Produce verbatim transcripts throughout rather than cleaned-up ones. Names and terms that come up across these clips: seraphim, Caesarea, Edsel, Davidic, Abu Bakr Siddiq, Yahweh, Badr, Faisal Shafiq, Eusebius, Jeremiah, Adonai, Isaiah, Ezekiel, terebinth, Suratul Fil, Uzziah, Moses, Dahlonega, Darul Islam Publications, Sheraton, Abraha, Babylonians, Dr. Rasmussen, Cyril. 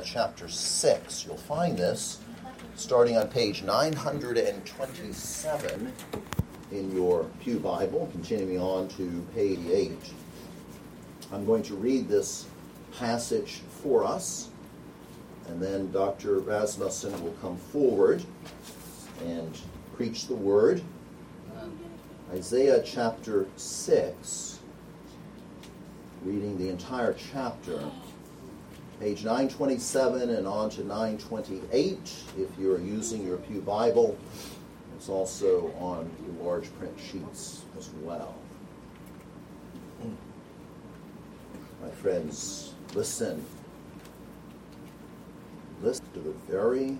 Isaiah chapter six. You'll find this starting on page nine hundred twenty-seven in your Pew Bible, continuing on to page eight. I'm going to read this passage for us, and then Doctor Rasmussen will come forward and preach the word. Isaiah chapter six, reading the entire chapter, page nine twenty-seven and on to nine twenty-eight, if you're using your Pew Bible. It's also on the large print sheets as well. My friends, listen. Listen to the very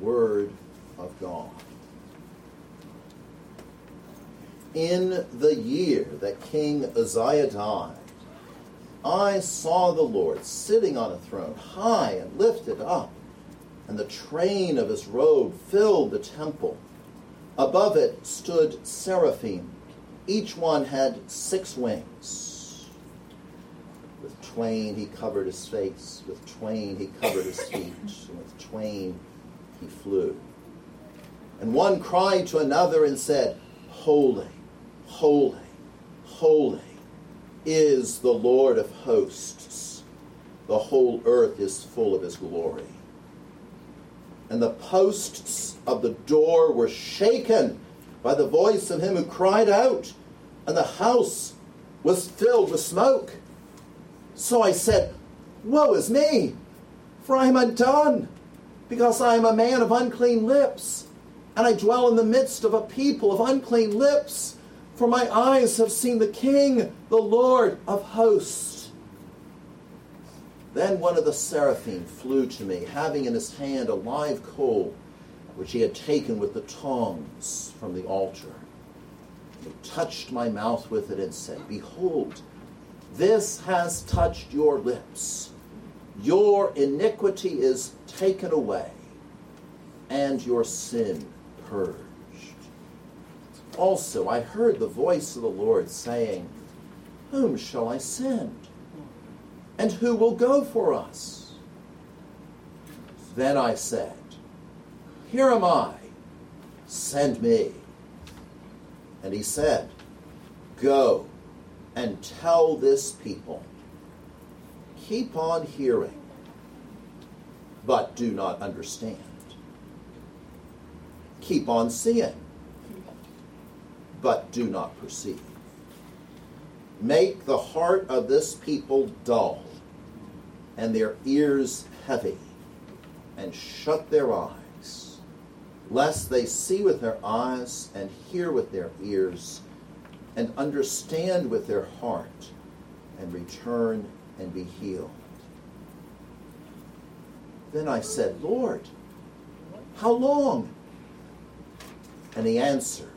word of God. In the year that King Uzziah died, I saw the Lord sitting on a throne, high and lifted up, and the train of his robe filled the temple. Above it stood seraphim. Each one had six wings. With twain he covered his face, with twain he covered his feet, and with twain he flew. And one cried to another and said, Holy, holy, holy is the Lord of hosts. The whole earth is full of his glory. And the posts of the door were shaken by the voice of him who cried out, and the house was filled with smoke. So I said, Woe is me, for I am undone, because I am a man of unclean lips, and I dwell in the midst of a people of unclean lips, for my eyes have seen the King, the Lord of hosts. Then one of the seraphim flew to me, having in his hand a live coal, which he had taken with the tongs from the altar. He touched my mouth with it and said, Behold, this has touched your lips. Your iniquity is taken away, and your sin purged. Also I heard the voice of the Lord saying, Whom shall I send? And who will go for us? Then I said, Here am I, send me. And he said, Go and tell this people, Keep on hearing, but do not understand. Keep on seeing, but do not perceive. Make the heart of this people dull, and their ears heavy, and shut their eyes, lest they see with their eyes, and hear with their ears, and understand with their heart, and return and be healed. Then I said, Lord, how long? And he answered,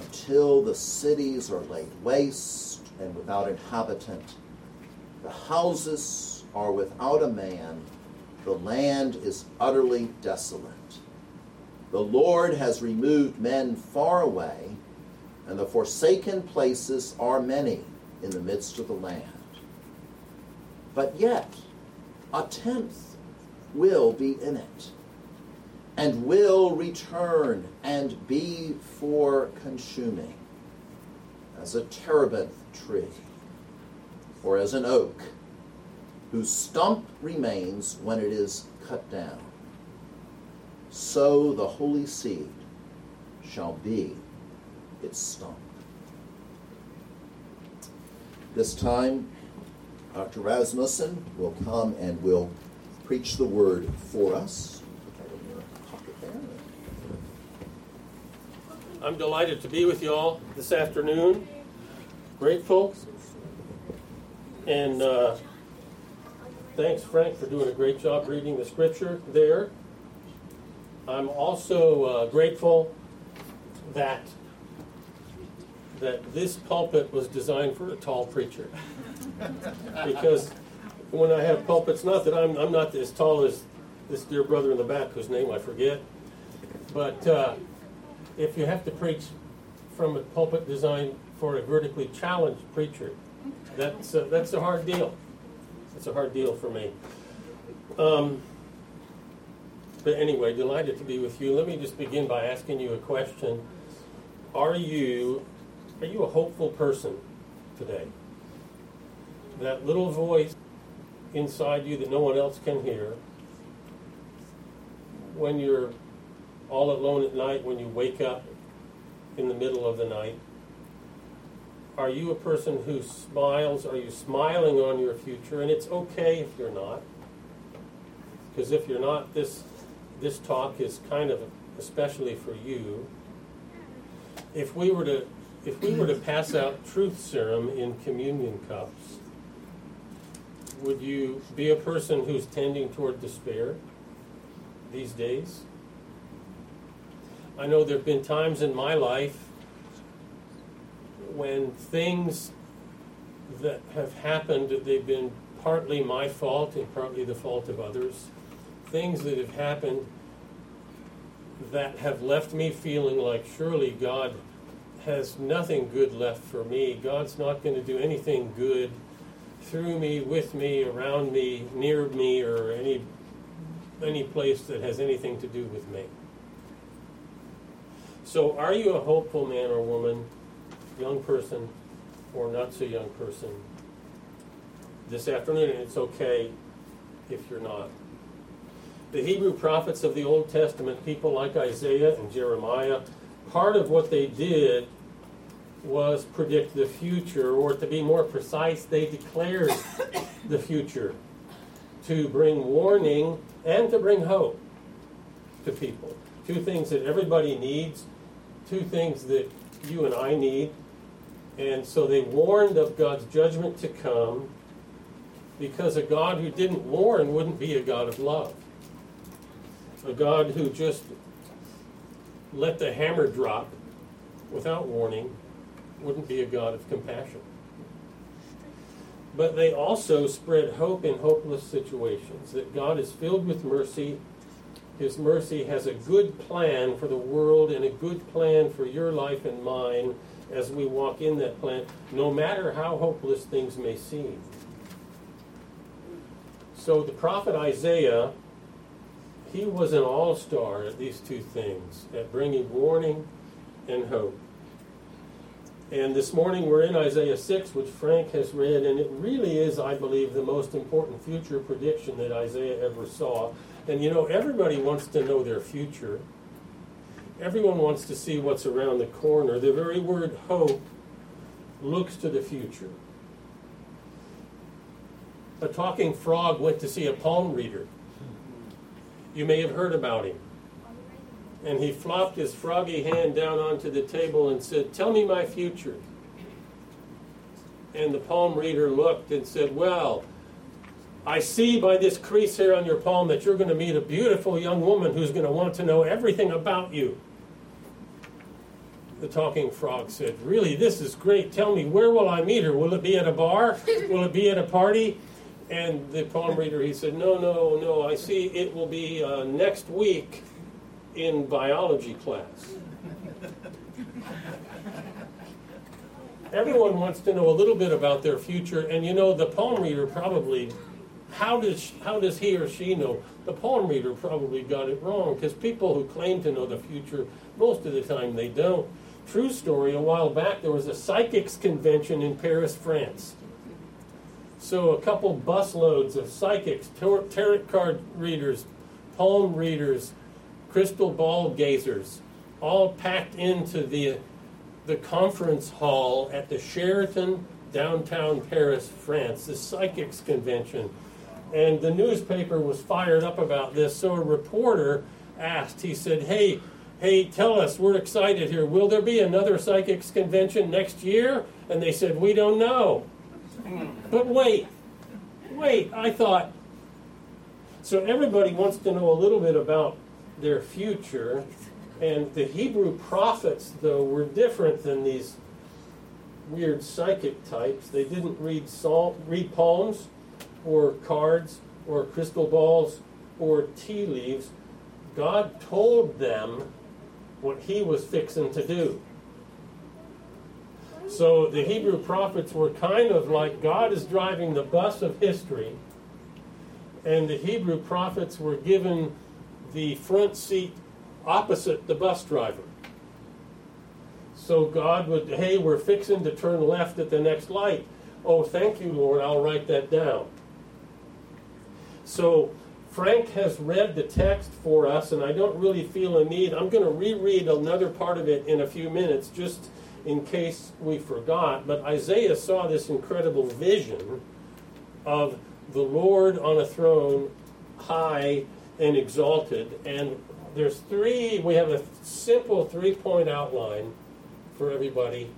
Until the cities are laid waste and without inhabitant, the houses are without a man, the land is utterly desolate. The Lord has removed men far away, and the forsaken places are many in the midst of the land. But yet a tenth will be in it, and will return and be for consuming, as a terebinth tree, or as an oak, whose stump remains when it is cut down. So the holy seed shall be its stump. This time, Doctor Rasmussen will come and will preach the word for us. I'm delighted to be with you all this afternoon. Grateful. And uh, thanks, Frank, for doing a great job reading the scripture there. I'm also uh, grateful that that this pulpit was designed for a tall preacher. Because when I have pulpits, not that I'm, I'm not as tall as this dear brother in the back, whose name I forget, but... Uh, If you have to preach from a pulpit designed for a vertically challenged preacher, that's a, that's a hard deal. It's a hard deal for me. Um, but anyway, delighted to be with you. Let me just begin by asking you a question. Are you, are you a hopeful person today? That little voice inside you that no one else can hear, when you're all alone at night, when you wake up in the middle of the night, are you a person who smiles? Are you smiling on your future? And it's okay if you're not, because if you're not, this this talk is kind of especially for you. If we were to if we were to pass out truth serum in communion cups, would you be a person who's tending toward despair these days? I know there have been times in my life when things that have happened, they've been partly my fault and partly the fault of others, things that have happened that have left me feeling like surely God has nothing good left for me. God's not going to do anything good through me, with me, around me, near me, or any any place that has anything to do with me. So are you a hopeful man or woman, young person or not so young person, this afternoon? And it's okay if you're not. The Hebrew prophets of the Old Testament, people like Isaiah and Jeremiah, part of what they did was predict the future, or to be more precise, they declared the future to bring warning and to bring hope to people. Two things that everybody needs, two things that you and I need. And so they warned of God's judgment to come, because a God who didn't warn wouldn't be a God of love. A God who just let the hammer drop without warning wouldn't be a God of compassion. But they also spread hope in hopeless situations, that God is filled with mercy. His mercy has a good plan for the world and a good plan for your life and mine as we walk in that plan, no matter how hopeless things may seem. So the prophet Isaiah, he was an all-star at these two things, at bringing warning and hope. And this morning we're in Isaiah six, which Frank has read, and it really is, I believe, the most important future prediction that Isaiah ever saw. And you know, everybody wants to know their future. Everyone wants to see what's around the corner. The very word hope looks to the future. A talking frog went to see a palm reader. You may have heard about him. And he flopped his froggy hand down onto the table and said, "Tell me my future." And the palm reader looked and said, "Well, I see by this crease here on your palm that you're going to meet a beautiful young woman who's going to want to know everything about you." The talking frog said, "Really, this is great. Tell me, where will I meet her? Will it be at a bar? Will it be at a party?" And the palm reader, he said, no, no, no, I see it will be uh, next week in biology class." Everyone wants to know a little bit about their future. And you know, the palm reader probably... How does how does he or she know? The palm reader probably got it wrong, because people who claim to know the future, most of the time they don't. True story, a while back there was a psychics convention in Paris, France. So a couple busloads of psychics, tar- tarot card readers, palm readers, crystal ball gazers, all packed into the the conference hall at the Sheraton, downtown Paris, France, the psychics convention. And the newspaper was fired up about this, so a reporter asked, he said, hey, hey, tell us, we're excited here. Will there be another psychics convention next year? And they said, we don't know. But wait, wait, I thought. So everybody wants to know a little bit about their future, and the Hebrew prophets, though, were different than these weird psychic types. They didn't read salt, read palms, or cards, or crystal balls, or tea leaves. God told them what he was fixing to do. So the Hebrew prophets were kind of like, God is driving the bus of history, and the Hebrew prophets were given the front seat opposite the bus driver. So God would, hey, we're fixing to turn left at the next light. Oh, thank you, Lord, I'll write that down. So Frank has read the text for us, and I don't really feel a need. I'm going to reread another part of it in a few minutes, just in case we forgot. But Isaiah saw this incredible vision of the Lord on a throne, high and exalted. And there's three, we have a simple three-point outline for everybody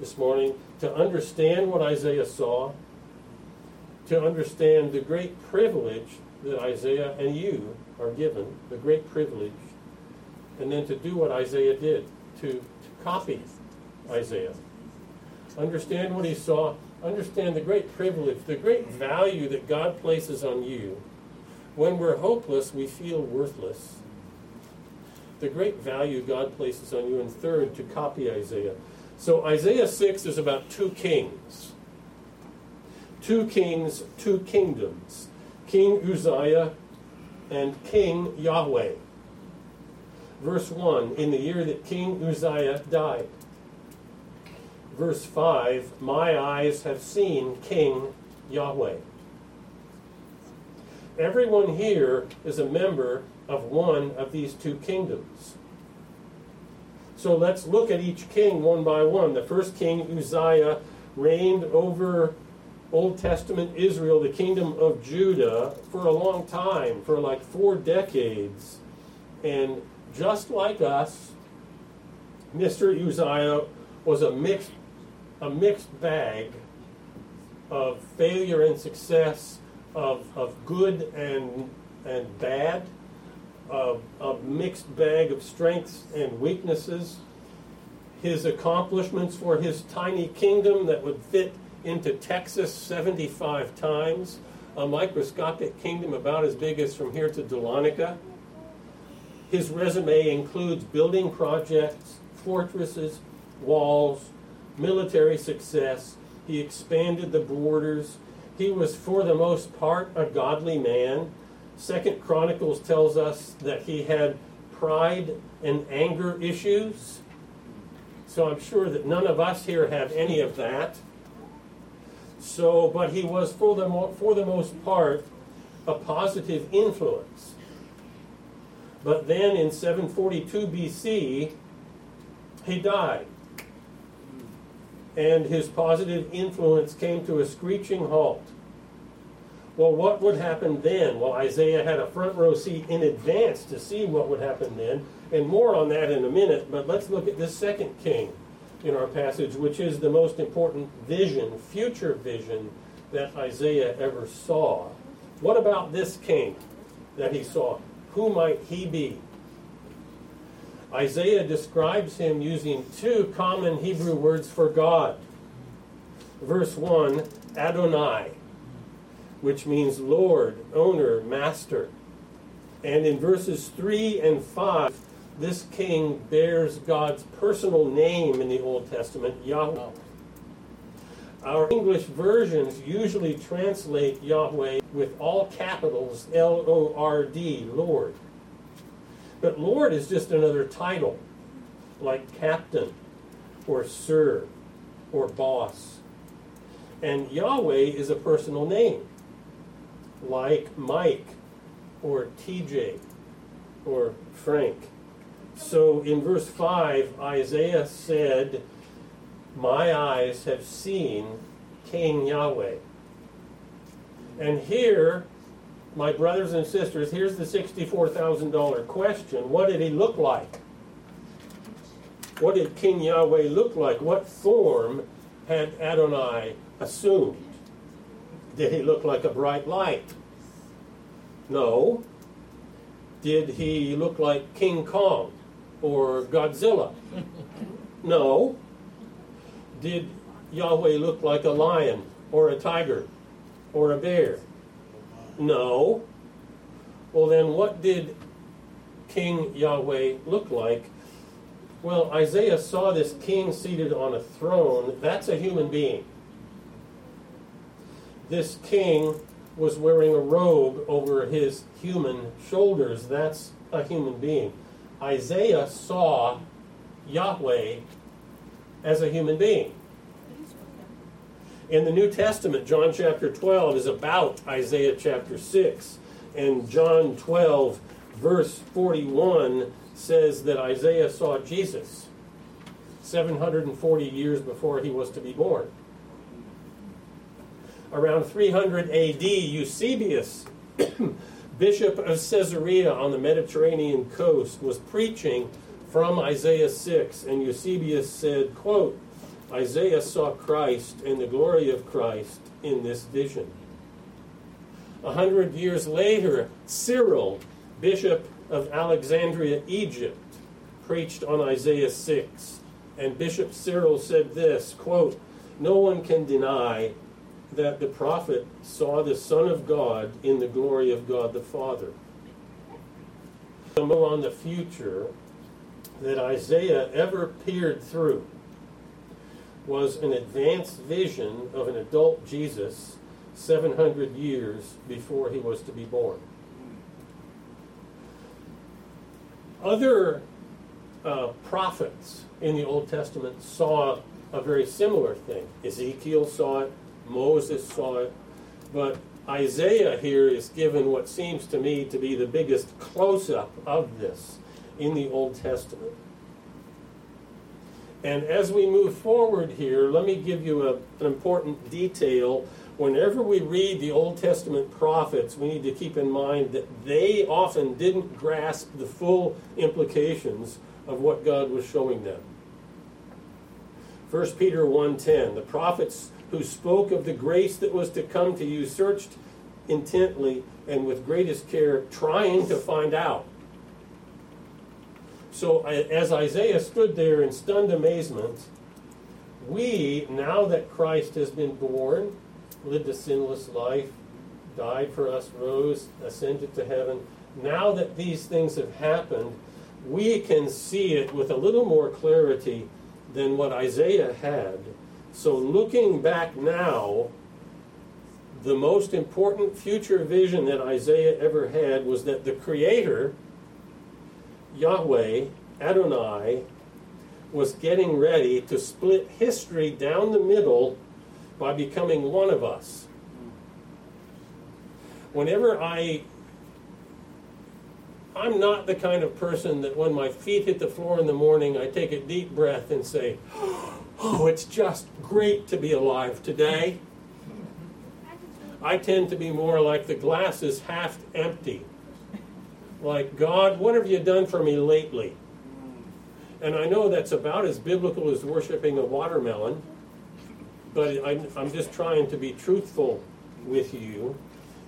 this morning to understand what Isaiah saw, to understand the great privilege that Isaiah and you are given, the great privilege, and then to do what Isaiah did, to, to copy Isaiah. Understand what he saw, understand the great privilege, the great value that God places on you. When we're hopeless, we feel worthless. The great value God places on you, and third, to copy Isaiah. So Isaiah six is about two kings. Two kings, two kingdoms. King Uzziah and King Yahweh. Verse one, in the year that King Uzziah died. Verse five, my eyes have seen King Yahweh. Everyone here is a member of one of these two kingdoms. So let's look at each king one by one. The first king, Uzziah, reigned over Old Testament Israel, the kingdom of Judah, for a long time, for like four decades. And just like us, Mister Uzziah was a mixed, a mixed bag of failure and success, of, of good and, and bad, of a mixed bag of strengths and weaknesses. His accomplishments for his tiny kingdom that would fit into Texas seventy-five times, a microscopic kingdom about as big as from here to Dahlonega. His resume includes building projects, fortresses, walls, military success. He expanded the borders. He was, for the most part, a godly man. Second Chronicles tells us that he had pride and anger issues. So I'm sure that none of us here have any of that. So, but he was, for the, mo- for the most part, a positive influence. But then in seven forty-two B C, he died. And his positive influence came to a screeching halt. Well, what would happen then? Well, Isaiah had a front row seat in advance to see what would happen then. And more on that in a minute, but let's look at this second king in our passage, which is the most important vision, future vision, that Isaiah ever saw. What about this king that he saw? Who might he be? Isaiah describes him using two common Hebrew words for God. Verse one, Adonai, which means Lord, owner, master. And in verses three and five, this king bears God's personal name in the Old Testament, Yahweh. Our English versions usually translate Yahweh with all capitals, L O R D, Lord. But Lord is just another title, like captain, or sir, or boss. And Yahweh is a personal name, like Mike, or T J, or Frank. So in verse five, Isaiah said, my eyes have seen King Yahweh. And here, my brothers and sisters, here's the sixty-four thousand dollars question. What did he look like? What did King Yahweh look like? What form had Adonai assumed? Did he look like a bright light? No. Did he look like King Kong or Godzilla? No. Did Yahweh look like a lion or a tiger or a bear? No. Well, then what did King Yahweh look like? Well, Isaiah saw this king seated on a throne. That's a human being. This king was wearing a robe over his human shoulders. That's a human being. Isaiah saw Yahweh as a human being. In the New Testament, John chapter twelve is about Isaiah chapter six. And John twelve, verse forty-one, says that Isaiah saw Jesus seven hundred forty years before he was to be born. Around three hundred A D, Eusebius, bishop of Caesarea on the Mediterranean coast, was preaching from Isaiah six, and Eusebius said, quote, Isaiah saw Christ and the glory of Christ in this vision. A hundred years later, Cyril, bishop of Alexandria, Egypt, preached on Isaiah six, and Bishop Cyril said this, quote, no one can deny that the prophet saw the Son of God in the glory of God the Father. So on the future that Isaiah ever peered through was an advanced vision of an adult Jesus seven hundred years before he was to be born. Other uh, prophets in the Old Testament saw a very similar thing. Ezekiel saw it. Moses saw it, but Isaiah here is given what seems to me to be the biggest close-up of this in the Old Testament. And as we move forward here, let me give you a, an important detail. Whenever we read the Old Testament prophets, we need to keep in mind that they often didn't grasp the full implications of what God was showing them. First Peter one ten, the prophets who spoke of the grace that was to come to you, searched intently and with greatest care, trying to find out. So as Isaiah stood there in stunned amazement, we, now that Christ has been born, lived a sinless life, died for us, rose, ascended to heaven, now that these things have happened, we can see it with a little more clarity than what Isaiah had. So looking back now, the most important future vision that Isaiah ever had was that the Creator, Yahweh, Adonai, was getting ready to split history down the middle by becoming one of us. Whenever I, I'm not the kind of person that when my feet hit the floor in the morning, I take a deep breath and say, oh, it's just great to be alive today. I tend to be more like the glass is half empty. Like, God, what have you done for me lately? And I know that's about as biblical as worshiping a watermelon, but I'm just trying to be truthful with you.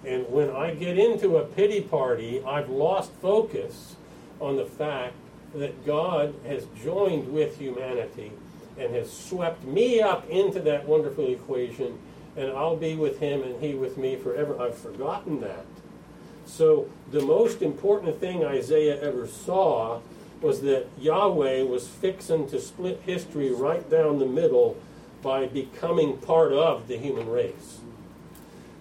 And when I get into a pity party, I've lost focus on the fact that God has joined with humanity and has swept me up into that wonderful equation, and I'll be with him and he with me forever. I've forgotten that. So the most important thing Isaiah ever saw was that Yahweh was fixing to split history right down the middle by becoming part of the human race,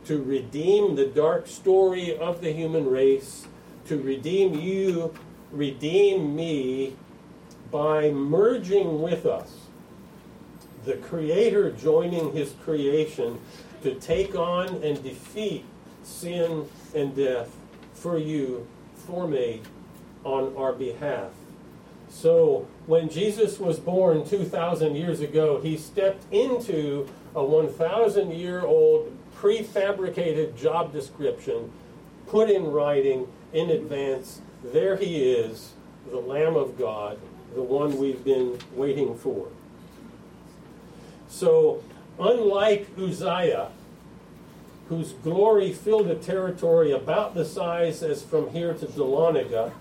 to redeem the dark story of the human race, to redeem you, redeem me, by merging with us. The Creator joining his creation to take on and defeat sin and death for you, for me, on our behalf. So when Jesus was born two thousand years ago, he stepped into a one thousand year old prefabricated job description, put in writing in advance. There he is, the Lamb of God, the one we've been waiting for. So, unlike Uzziah, whose glory filled a territory about the size as from here to Dahlonega,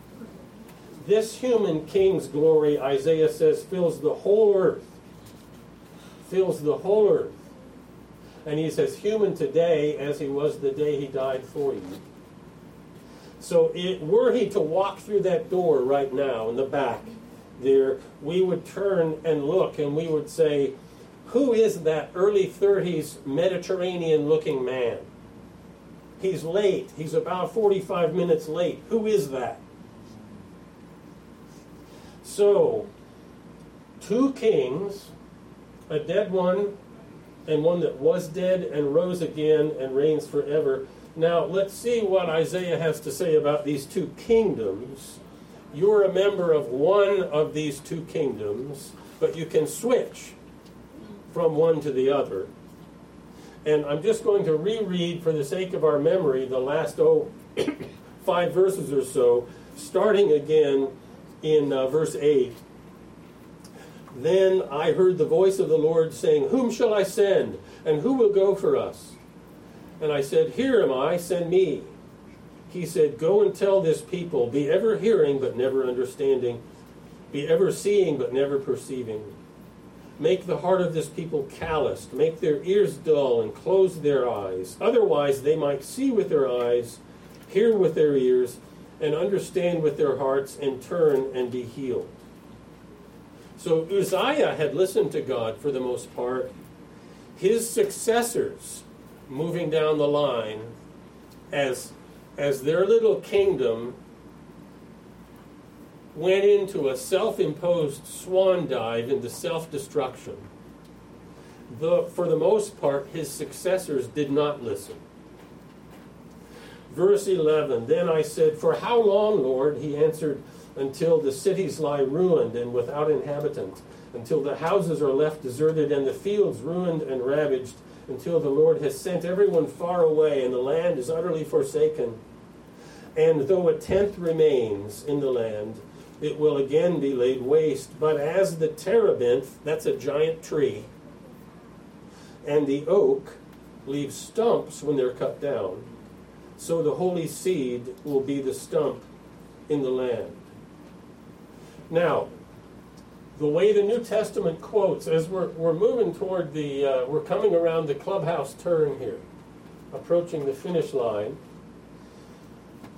this human king's glory, Isaiah says, fills the whole earth. Fills the whole earth. And he's as human today as he was the day he died for you. So, it, were he to walk through that door right now in the back there, we would turn and look and we would say, who is that early thirties Mediterranean-looking man? He's late. He's about forty-five minutes late. Who is that? So, two kings, a dead one, and one that was dead and rose again and reigns forever. Now, let's see what Isaiah has to say about these two kingdoms. You're a member of one of these two kingdoms, but you can switch from one to the other. And I'm just going to reread, for the sake of our memory, the last oh, five verses or so, starting again in uh, verse eight. Then I heard the voice of the Lord saying, "Whom shall I send? And who will go for us?" And I said, "Here am I, send me." He said, "Go and tell this people, be ever hearing but never understanding, be ever seeing but never perceiving. Make the heart of this people calloused, make their ears dull and close their eyes. Otherwise they might see with their eyes, hear with their ears, and understand with their hearts, and turn and be healed." So Uzziah had listened to God for the most part. His successors, moving down the line, as as their little kingdom went into a self-imposed swan dive into self-destruction. The, for the most part, his successors did not listen. Verse eleven, then I said, "For how long, Lord?" He answered, "Until the cities lie ruined and without inhabitant, until the houses are left deserted and the fields ruined and ravaged, until the Lord has sent everyone far away and the land is utterly forsaken. And though a tenth remains in the land, it will again be laid waste. But as the terebinth," that's a giant tree, "and the oak leaves stumps when they're cut down, so the holy seed will be the stump in the land." Now, the way the New Testament quotes, as we're, we're moving toward the, uh, we're coming around the clubhouse turn here, approaching the finish line.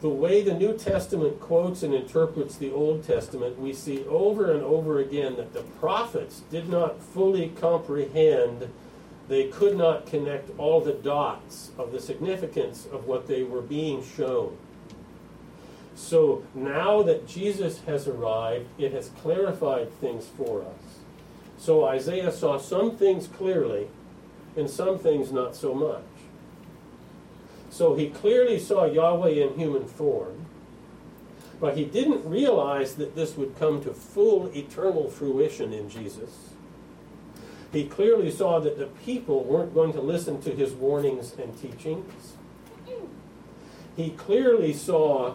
The way the New Testament quotes and interprets the Old Testament, we see over and over again that the prophets did not fully comprehend, they could not connect all the dots of the significance of what they were being shown. So now that Jesus has arrived, it has clarified things for us. So Isaiah saw some things clearly and some things not so much. So he clearly saw Yahweh in human form, but he didn't realize that this would come to full eternal fruition in Jesus. He clearly saw that the people weren't going to listen to his warnings and teachings. He clearly saw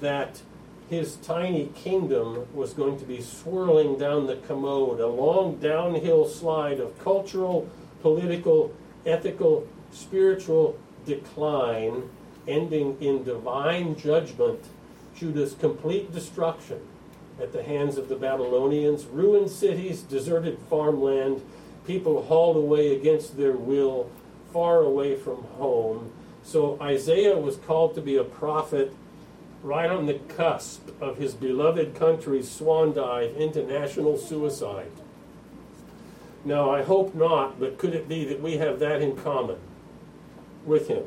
that his tiny kingdom was going to be swirling down the commode, a long downhill slide of cultural, political, ethical, spiritual decline, ending in divine judgment, Judah's complete destruction at the hands of the Babylonians, ruined cities, deserted farmland, people hauled away against their will, far away from home. So Isaiah was called to be a prophet right on the cusp of his beloved country's swan dive into national suicide. Now, I hope not, but could it be that we have that in common with him?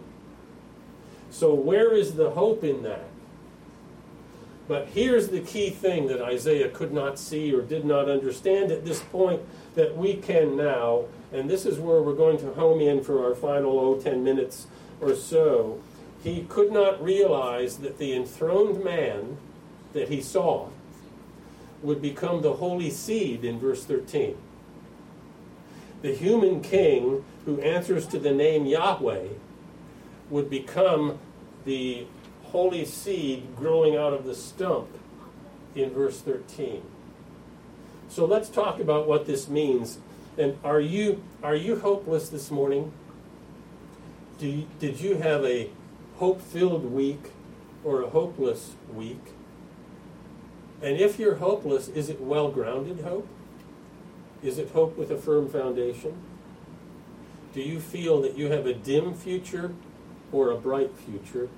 So where is the hope in that? But here's the key thing that Isaiah could not see or did not understand at this point that we can now, and this is where we're going to home in for our final oh, ten minutes or so. He could not realize that the enthroned man that he saw would become the holy seed in verse thirteen. The human king who answers to the name Yahweh would become the holy seed growing out of the stump in verse thirteen. So let's talk about what this means. And are you are you hopeless this morning? Do you, did you have a hope-filled week or a hopeless week? And if you're hopeless, is it well-grounded hope? Is it hope with a firm foundation? Do you feel that you have a dim future or a bright future?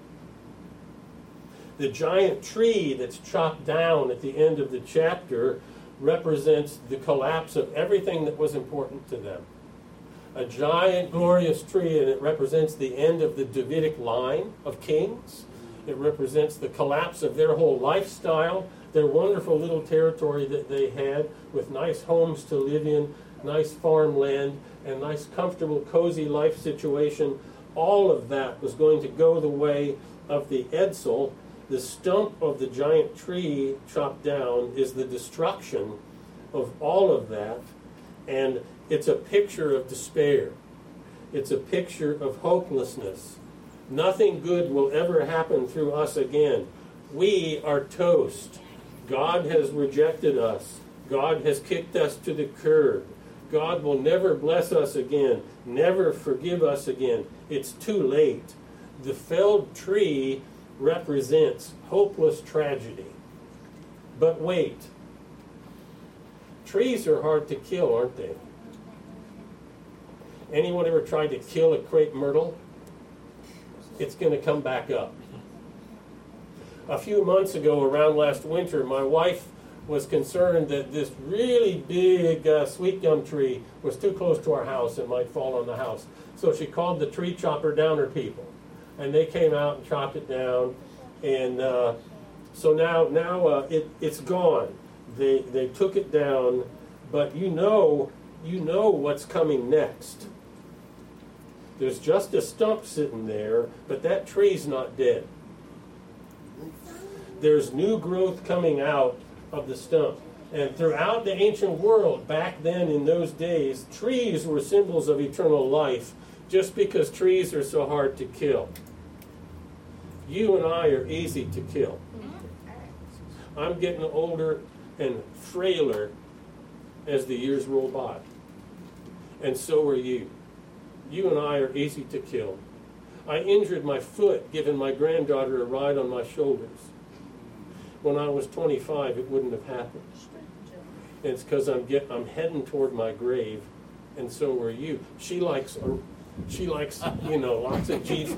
The giant tree that's chopped down at the end of the chapter represents the collapse of everything that was important to them. a giant, glorious tree, and it represents the end of the Davidic line of kings. It represents the collapse of their whole lifestyle, their wonderful little territory that they had with nice homes to live in, nice farmland, and nice, comfortable, cozy life situation. All of that was going to go the way of the Edsel. The stump of the giant tree chopped down is the destruction of all of that, and it's a picture of despair. It's a picture of hopelessness. Nothing good will ever happen through us again. We are toast. God has rejected us. God has kicked us to the curb. God will never bless us again, never forgive us again. It's too late. The felled tree represents hopeless tragedy. But wait. Trees are hard to kill, aren't they? Anyone ever tried to kill a crepe myrtle? It's going to come back up. A few months ago, around last winter, my wife was concerned that this really big uh, sweet gum tree was too close to our house and might fall on the house. So she called the tree chopper downer people, and they came out and chopped it down. And uh, so now, now uh, it, it's gone. They they took it down, but you know you know what's coming next. There's just a stump sitting there, but that tree's not dead. There's new growth coming out of the stump. And throughout the ancient world, back then in those days, trees were symbols of eternal life just because trees are so hard to kill. You and I are easy to kill. I'm getting older and frailer as the years roll by. And so are you. You and I are easy to kill. I injured my foot giving my granddaughter a ride on my shoulders. When I was twenty-five, it wouldn't have happened. And it's because I'm get, I'm heading toward my grave, and so are you. She likes, she likes, you know, lots of geese.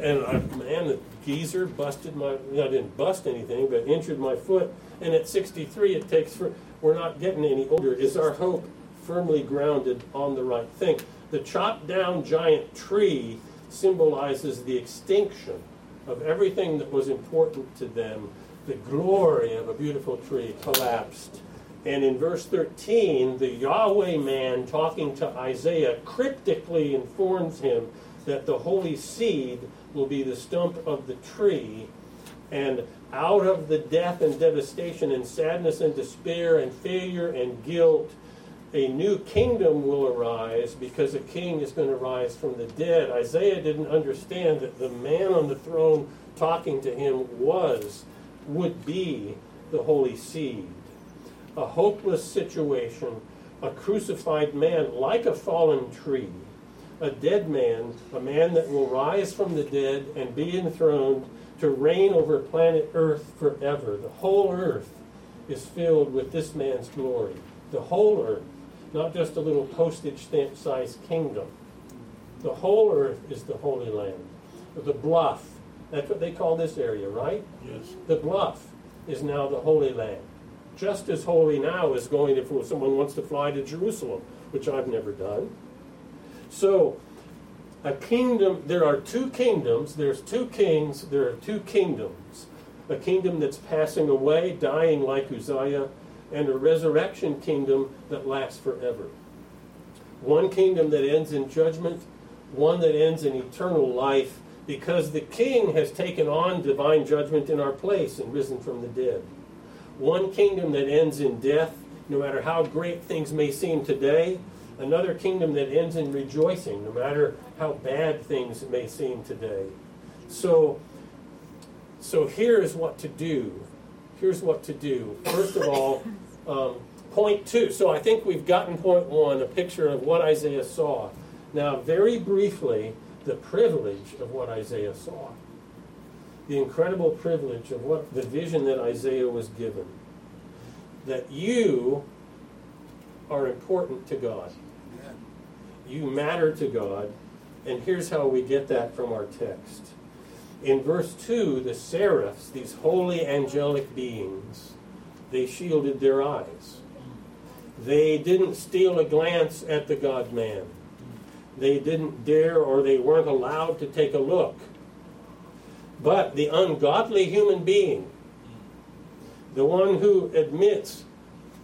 And I, man, the geezer busted my, I didn't bust anything, but injured my foot. And at sixty-three, it takes, for, we're not getting any older. Is our hope firmly grounded on the right thing? The chopped down giant tree symbolizes the extinction of everything that was important to them. The glory of a beautiful tree collapsed. And in verse thirteen, the Yahweh man talking to Isaiah cryptically informs him that the holy seed will be the stump of the tree. And out of the death and devastation and sadness and despair and failure and guilt, a new kingdom will arise because a king is going to rise from the dead. Isaiah didn't understand that the man on the throne talking to him was, would be the holy seed. A hopeless situation, a crucified man like a fallen tree, a dead man, a man that will rise from the dead and be enthroned to reign over planet Earth forever. The whole earth is filled with this man's glory. The whole earth. Not just a little postage stamp-sized kingdom. The whole earth is the Holy Land. The bluff, that's what they call this area, right? Yes. The bluff is now the Holy Land. Just as holy now as going if someone wants to fly to Jerusalem, which I've never done. So, a kingdom, there are two kingdoms, there's two kings, there are two kingdoms. A kingdom that's passing away, dying like Uzziah, and a resurrection kingdom that lasts forever. One kingdom that ends in judgment, one that ends in eternal life, because the king has taken on divine judgment in our place and risen from the dead. One kingdom that ends in death, no matter how great things may seem today. Another kingdom that ends in rejoicing, no matter how bad things may seem today. So, so here is what to do. Here's what to do. First of all, um, point two. So I think we've gotten point one, a picture of what Isaiah saw. Now, very briefly, the privilege of what Isaiah saw. The incredible privilege of what the vision that Isaiah was given. That you are important to God. You matter to God. And here's how we get that from our text. In verse two, the seraphs, these holy angelic beings, they shielded their eyes. They didn't steal a glance at the God-man. they didn't dare or they weren't allowed to take a look. But the ungodly human being, the one who admits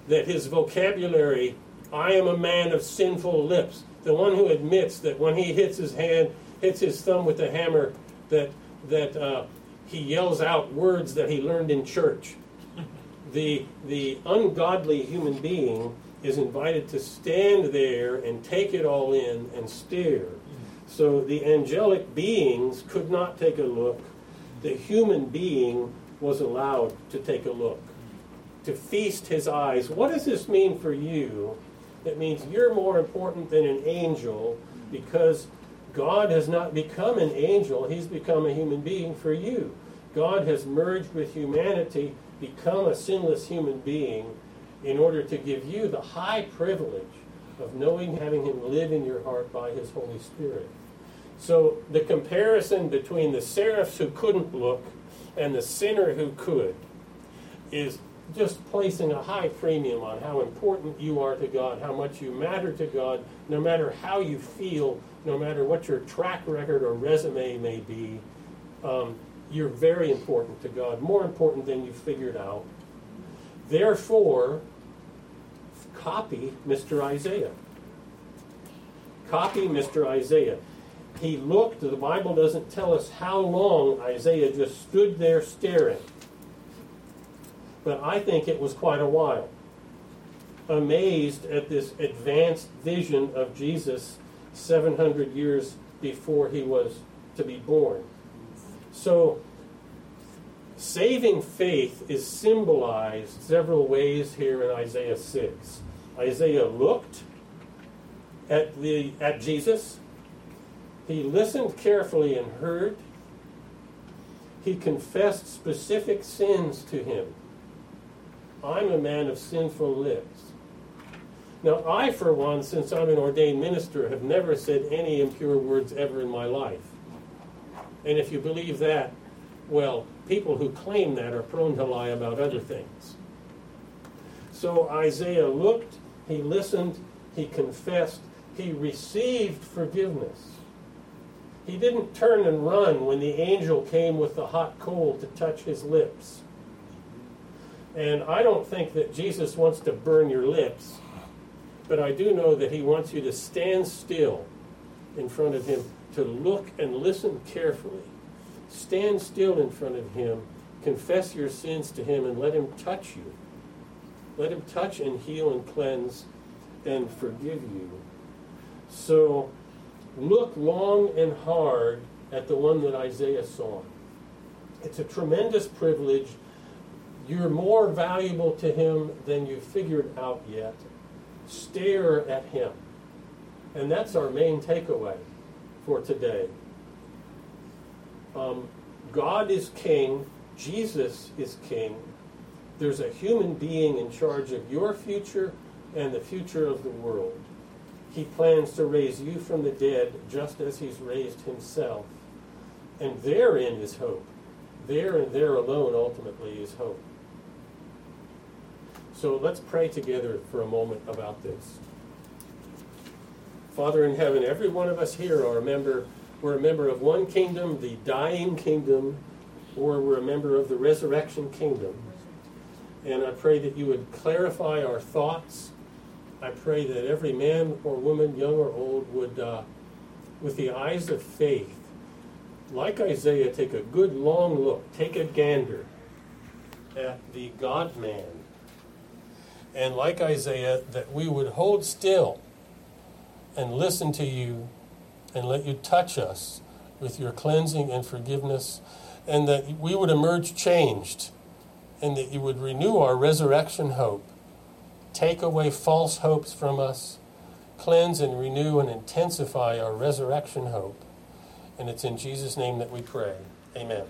that his vocabulary, I am a man of sinful lips, the one who admits that when he hits his hand, hits his thumb with a hammer, that that uh, he yells out words that he learned in church. The, the ungodly human being is invited to stand there and take it all in and stare. So the angelic beings could not take a look. The human being was allowed to take a look, to feast his eyes. What does this mean for you? It means you're more important than an angel, because God has not become an angel. He's become a human being for you. God has merged with humanity, become a sinless human being, in order to give you the high privilege of knowing, having him live in your heart by his Holy Spirit. So the comparison between the seraphs who couldn't look and the sinner who could is just placing a high premium on how important you are to God, how much you matter to God, no matter how you feel, no matter what your track record or resume may be. Um, you're very important to God, more important than you figured out. Therefore, copy Mister Isaiah. Copy Mister Isaiah. He looked, the Bible doesn't tell us how long Isaiah just stood there staring. But I think it was quite a while. Amazed at this advanced vision of Jesus seven hundred years before he was to be born. So, saving faith is symbolized several ways here in Isaiah six. Isaiah looked at the at Jesus. He listened carefully and heard. He confessed specific sins to him. I'm a man of sinful lips. Now, I, for one, since I'm an ordained minister, have never said any impure words ever in my life. And if you believe that, well, people who claim that are prone to lie about other things. So Isaiah looked, he listened, he confessed, he received forgiveness. He didn't turn and run when the angel came with the hot coal to touch his lips. And I don't think that Jesus wants to burn your lips, but I do know that he wants you to stand still in front of him, to look and listen carefully. Stand still in front of him, confess your sins to him, and let him touch you. Let him touch and heal and cleanse and forgive you. So look long and hard at the one that Isaiah saw. It's a tremendous privilege. You're more valuable to him than you figured out yet. Stare at him. And that's our main takeaway for today. Um, God is king. Jesus is king. There's a human being in charge of your future and the future of the world. He plans to raise you from the dead just as he's raised himself. And therein is hope. There and there alone ultimately is hope. So let's pray together for a moment about this. Father in heaven, every one of us here are a member We're a member of one kingdom, the dying kingdom, or we're a member of the resurrection kingdom. And I pray that you would clarify our thoughts. I pray that every man or woman, young or old, would, uh, with the eyes of faith, like Isaiah, take a good long look, take a gander at the God-man. And like Isaiah, that we would hold still and listen to you, and let you touch us with your cleansing and forgiveness, and that we would emerge changed, and that you would renew our resurrection hope, take away false hopes from us, cleanse and renew and intensify our resurrection hope. And it's in Jesus' name that we pray. Amen.